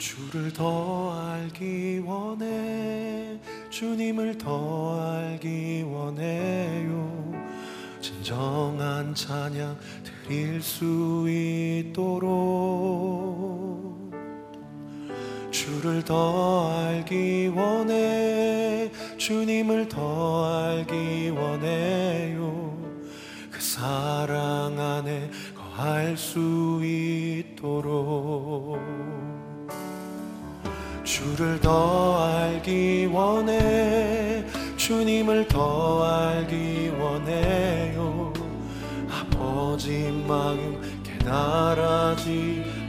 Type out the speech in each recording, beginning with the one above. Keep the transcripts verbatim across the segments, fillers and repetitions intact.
주를 더 알기 원해, 주님을 더 알기 원해요. 진정한 찬양 드릴 수 있도록 주를 더 알기 원해, 주님을 더 알기 원해요. 그 사랑 안에 거할 수 있도록 주를 더 알기 원해, 주님을 더 알기 원해요. 아버지 마음 깨달아지도록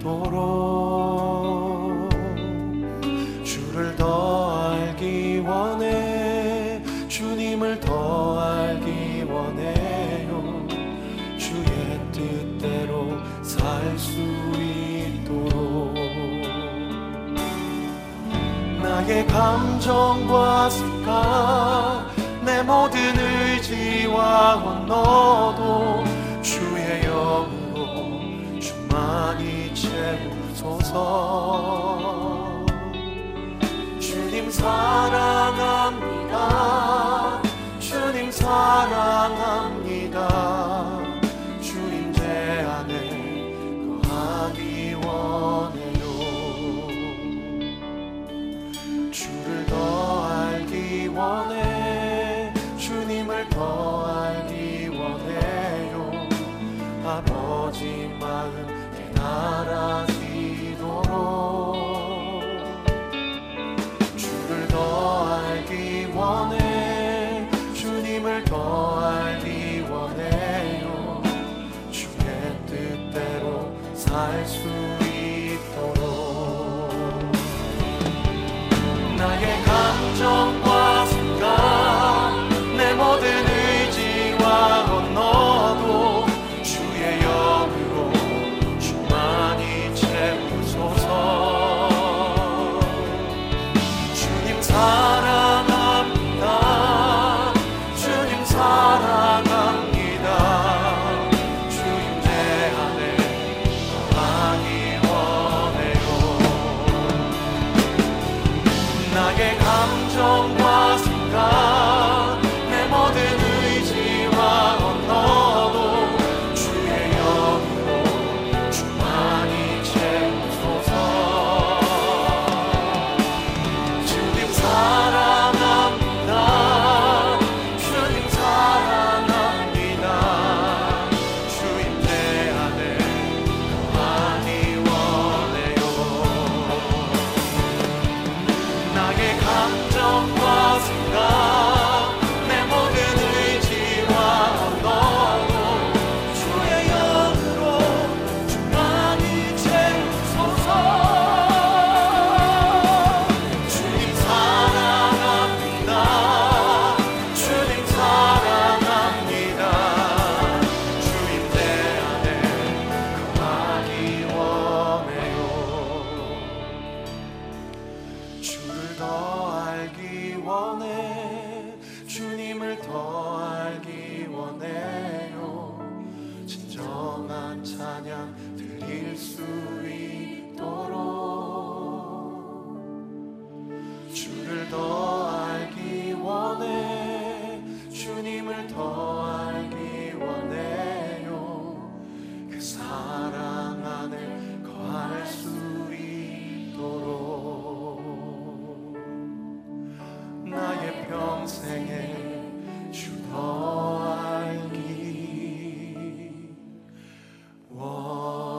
주를 더 알기 원해, 주님을 더 알기 원해요. 주의 뜻대로 살 수 있도록 나의 감정과 습관, 내 모든 의지와 원어도 주의 영으로 충만히 채우소서. 주님 사랑합니다, 주님 사랑합니다, 주님 제 안에 거하기 원해. 주를 더 알기 원해, 주님을 더 알기 원해요. 아버지 마음 깨달아지도록 주를 더 알기 원해, 주님을 더 알기 원해요. 주의 뜻대로 살 수 있도록 나의 감정과 생각, 내 모든 의지와 언어도 주의 영으로 충만히 채우소서. 주님 사랑합니다, 주님 사랑합니다, 주님 제 안에 거하기 원해요. 나의 감정과 생각, 내 모든 의지와 언어도 주의 영으로 충만히 채우소서. 주님 사랑합니다, 주님 사랑합니다, 주님 내 안에 거하기 원해요. 나의 감 정과 생각, 내 모든 의지와 언어도 주의 영으로 충만히 채우소서. 주님 사랑합니다, 주님 사랑합니다, 주님 내 안에 거하기 원해요. 주를 더 알기 원해, 주님을 더 알기 원해요. 진정한 찬양 드릴 수 있도록 주를 더 알기 원해, 주님을 더 알기 원해요. 그 사랑 안에 거할 수 있도록 나의 평생에 주 더 알기 원해.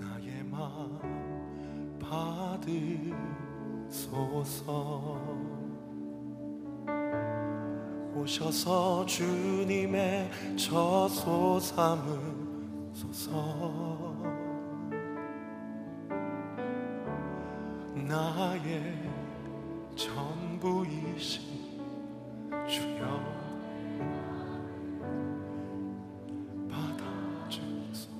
나의 마음 받으소서. 오셔서 주님의 저소 삼으소서. 나의 전부이신 주여 받아주소서.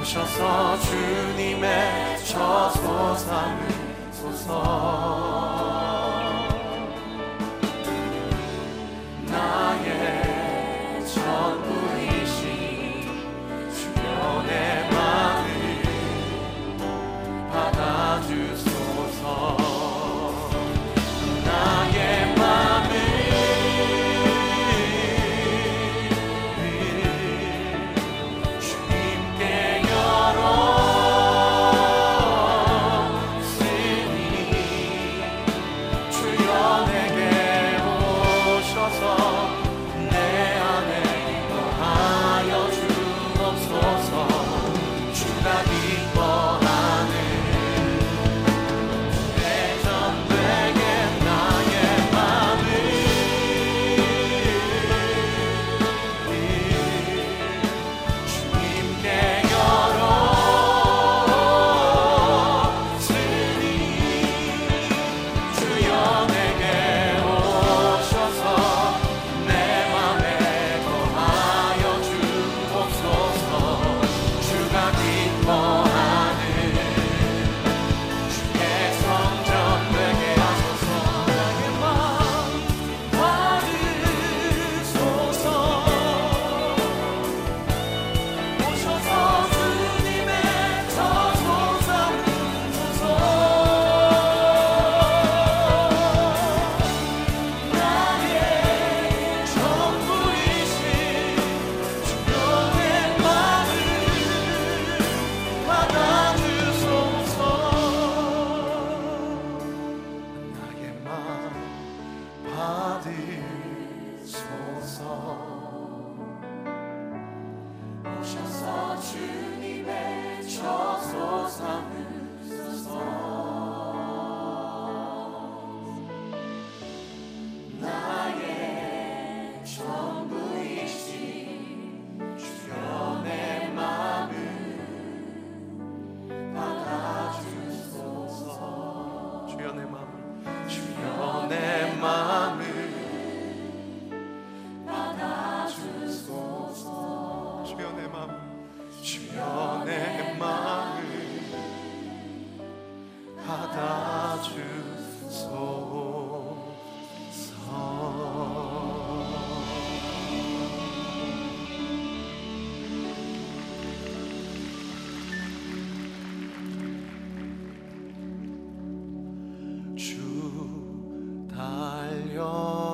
오셔서 주님의 저소 삼으소서. 나의 전부이신 주여 내 마음을 받아주소서.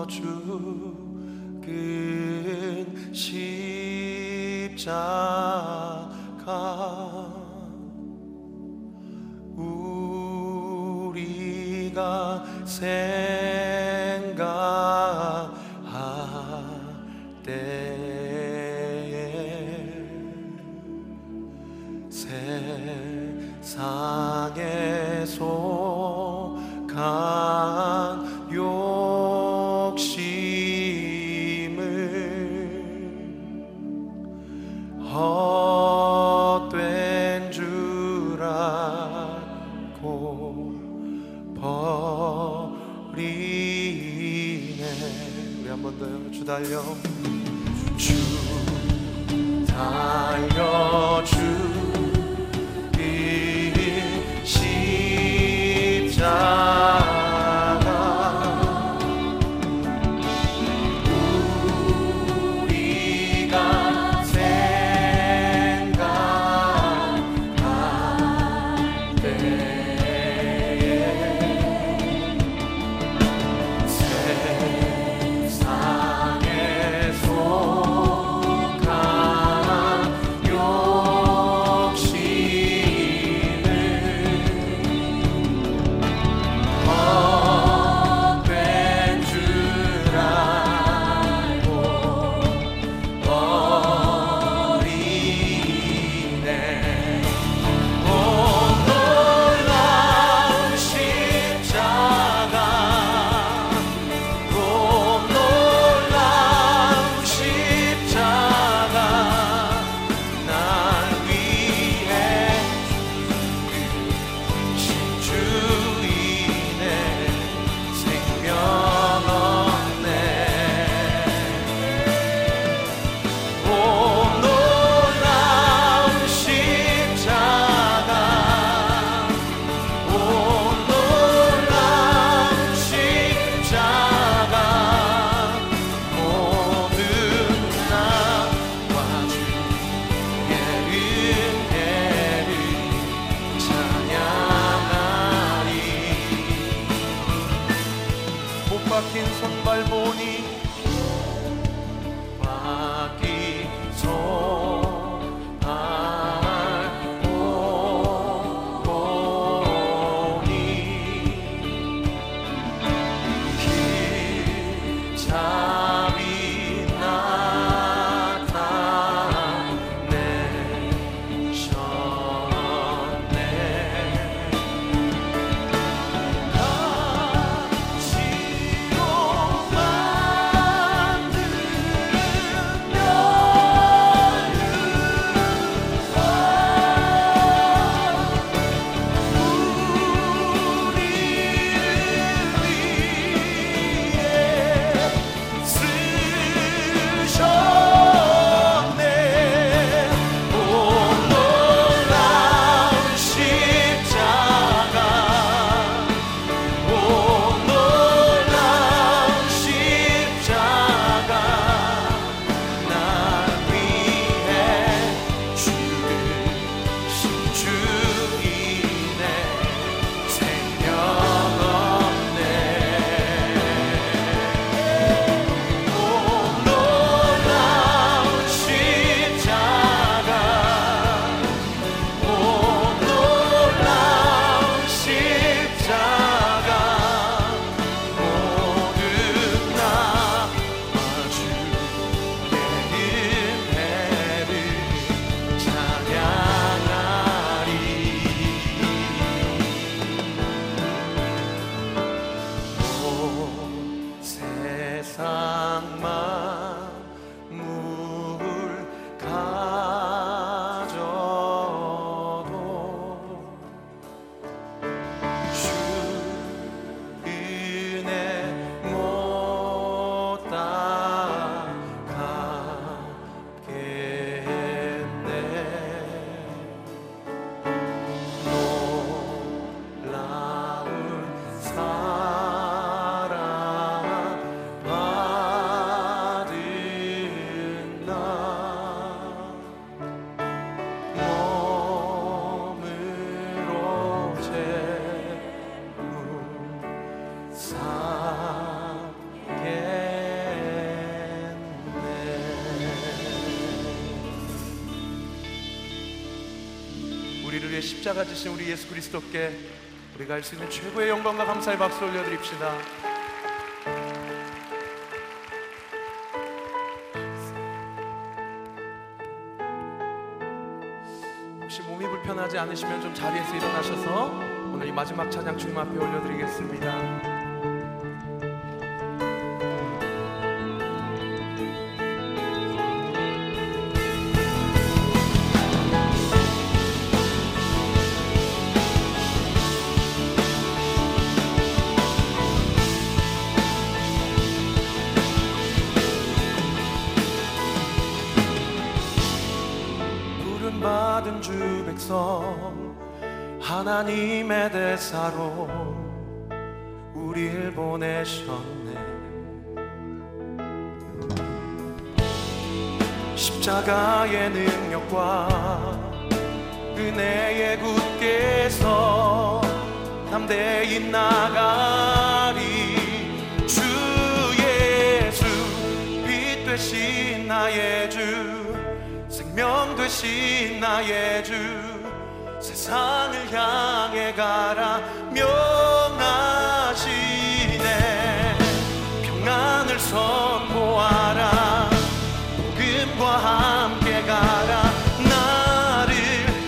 죽은 십자가 우리가 생각할 때에 세상에 속한 주 달려 주 달려 주의 십자가 우리가 생각할 우리를 위해 십자가 지신 우리 예수 그리스도께 우리가 할 수 있는 최고의 영광과 감사의 박수 올려드립시다. 혹시 몸이 불편하지 않으시면 좀 자리에서 일어나셔서 오늘 이 마지막 찬양 주님 앞에 올려드리겠습니다. 받은 주 백성 하나님의 대사로 우리를 보내셨네. 십자가의 능력과 은혜의 굳게서 담대히 나가리. 주 예수 빛 되신 나의 주, 명 되신 나의 주, 세상을 향해 가라 명하시네. 평안을 선포하라, 복음과 함께 가라. 나를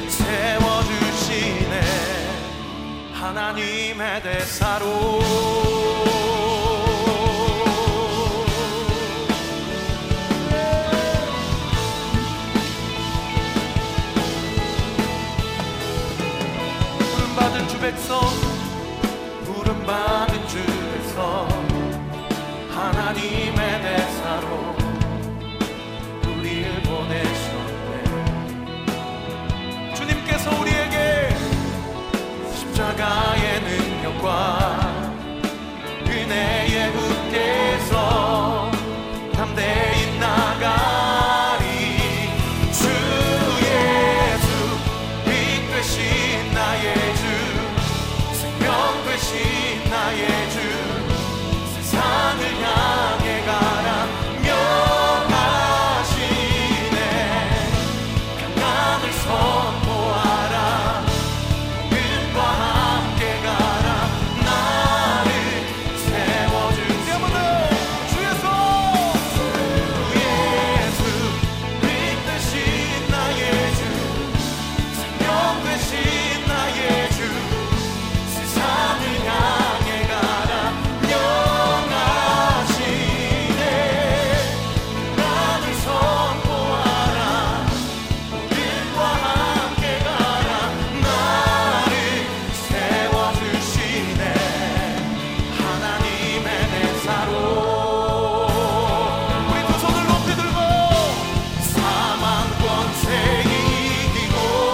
세워주시네 하나님의 대사로. 백성 부름받은 주 백성 하나님의 대사로 우리를 보내셨네. 주님께서 우리에게 십자가의 능력과 은혜의 굳게서 담대히 나가리. 주 예수 빛 되신 나의 주, 신 나의 주, 세상을 향해 가라 명하시네. 평안을 선포하라, 은과 함께 가라. 나를 세워주시네. 주 예수 빛 되신 나의 주, 생명 되신 나의 주, 세상을 향해 가라 명하시네. 나를 선포하라, 복음과 함께 가라. 나를 세워주시네 하나님의 대사로. 우리 두 손을 높이 들고 사망 권세 이기고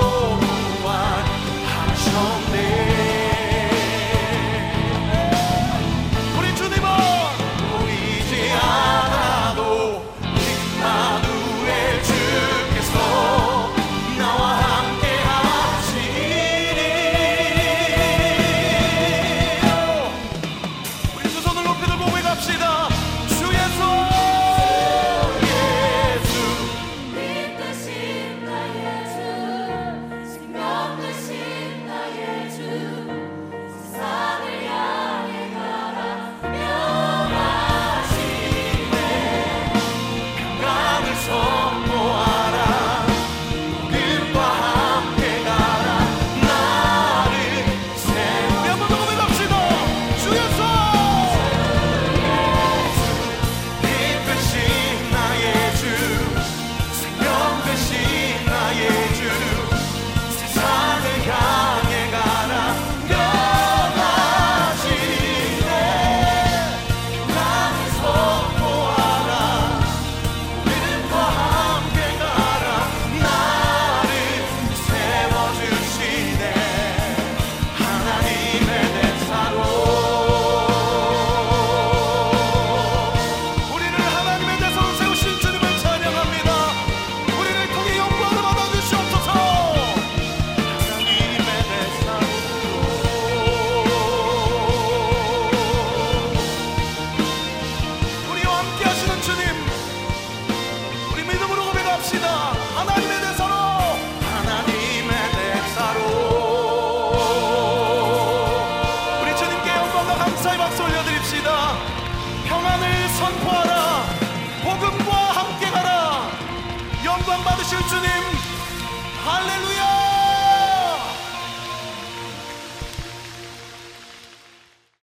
구원하셨네. 하나님의 대사로, 하나님의 대사로. 선포하라.